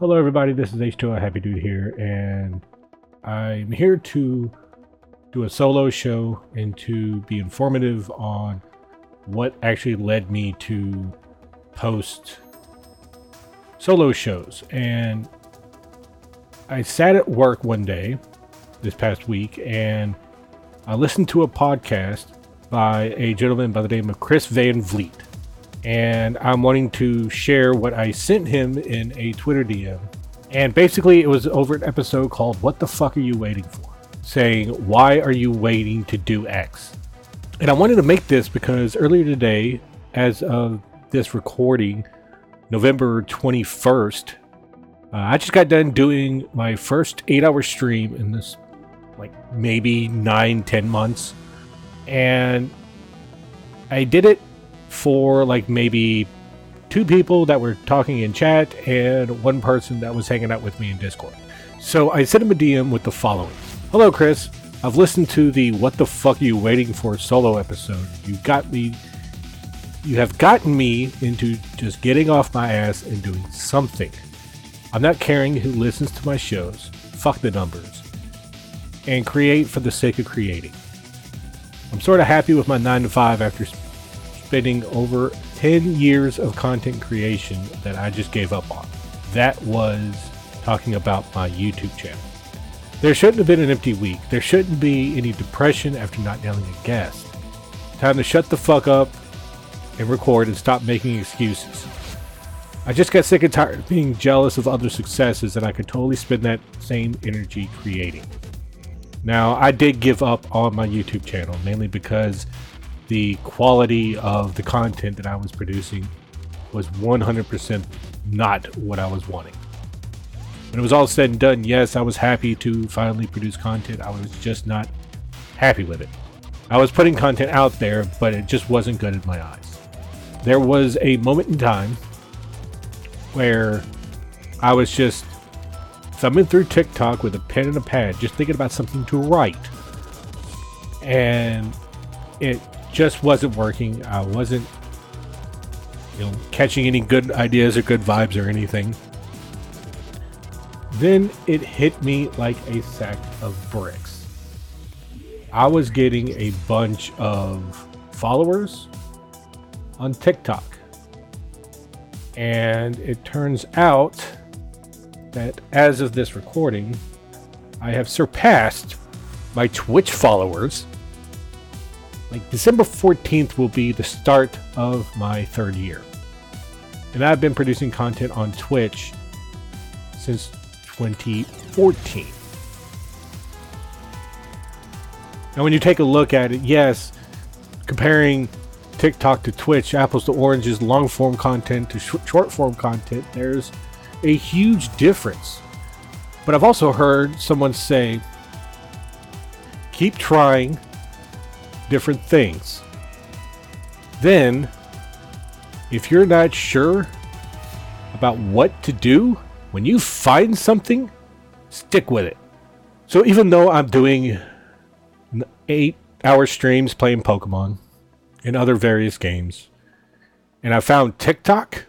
Hello everybody, this is H2O Happy Dude here, and I'm here to do a solo show and to be informative on what actually led me to post solo shows. And I sat at work one day this past week, and I listened to a podcast by a gentleman by the name of Chris Van Vleet. And I'm wanting to share what I sent him in a Twitter DM. And basically it was over an episode called "What the Fuck Are You Waiting For?" saying, why are you waiting to do X? And I wanted to make this because earlier today, as of this recording, November 21st, I just got done doing my first 8-hour stream in this, like, maybe 9-10 months. And I did it for like maybe 2 people that were talking in chat and 1 person that was hanging out with me in Discord. So I sent him a DM with the following. Hello, Chris. I've listened to the "What the Fuck Are You Waiting For" solo episode. You have gotten me into just getting off my ass and doing something. I'm not caring who listens to my shows. Fuck the numbers. And create for the sake of creating. I'm sort of happy with my 9-to-5 after spending over 10 years of content creation that I just gave up on. That was talking about my YouTube channel. There shouldn't have been an empty week. There shouldn't be any depression after not nailing a guest. Time to shut the fuck up and record and stop making excuses. I just got sick and tired of being jealous of other successes, and I could totally spend that same energy creating. Now, I did give up on my YouTube channel, mainly because the quality of the content that I was producing was 100% not what I was wanting. When it was all said and done, yes, I was happy to finally produce content. I was just not happy with it. I was putting content out there, but it just wasn't good in my eyes. There was a moment in time where I was just thumbing through TikTok with a pen and a pad, just thinking about something to write. And it just wasn't working. I wasn't, catching any good ideas or good vibes or anything. Then it hit me like a sack of bricks. I was getting a bunch of followers on TikTok. And it turns out that as of this recording, I have surpassed my Twitch followers. Like, December 14th will be the start of my 3rd year. And I've been producing content on Twitch since 2014. Now, when you take a look at it, yes, comparing TikTok to Twitch, apples to oranges, long form content to short form content, there's a huge difference. But I've also heard someone say, keep trying different things. Then, if you're not sure about what to do, when you find something, stick with it. So even though I'm doing 8-hour streams playing Pokemon and other various games, and I found TikTok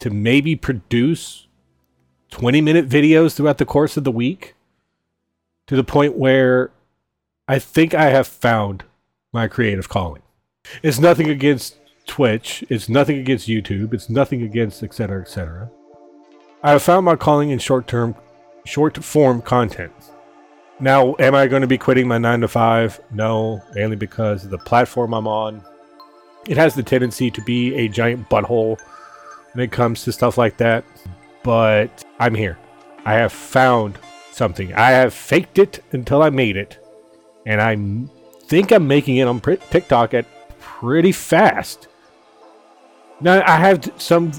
to maybe produce 20-minute videos throughout the course of the week, to the point where I think I have found my creative calling. It's nothing against Twitch. It's nothing against YouTube. It's nothing against et cetera, et cetera. I have found my calling in short form content. Now, am I going to be quitting my 9-to-5? No, mainly because the platform I'm on, it has the tendency to be a giant butthole when it comes to stuff like that. But I'm here. I have found something. I have faked it until I made it. And I think I'm making it on TikTok at pretty fast. Now, I have some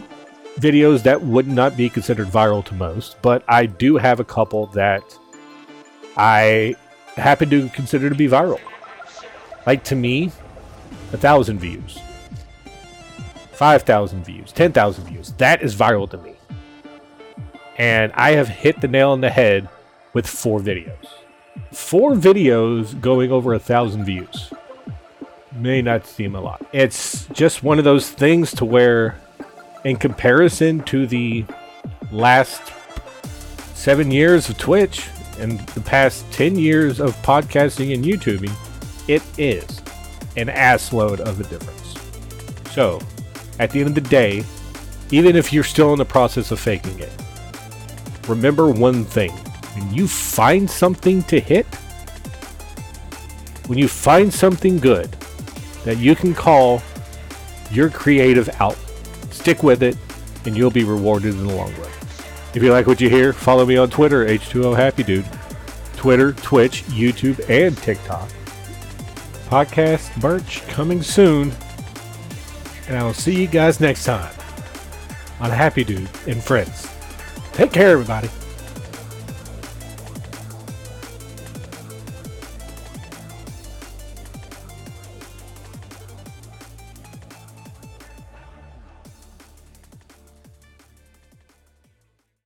videos that would not be considered viral to most, but I do have a couple that I happen to consider to be viral. Like, to me, 1,000 views, 5,000 views, 10,000 views. That is viral to me. And I have hit the nail on the head with 4 videos. 4 videos going over 1,000 views may not seem a lot. It's just one of those things to where, in comparison to the last 7 years of Twitch and the past 10 years of podcasting and YouTubing, it is an assload of a difference. So, at the end of the day, even if you're still in the process of faking it, remember one thing. When you find something to hit, when you find something good that you can call your creative outlet, stick with it, and you'll be rewarded in the long run. If you like what you hear, follow me on Twitter, H2O Happy Dude. Twitter, Twitch, YouTube, and TikTok. Podcast merch coming soon. And I will see you guys next time on Happy Dude and Friends. Take care, everybody.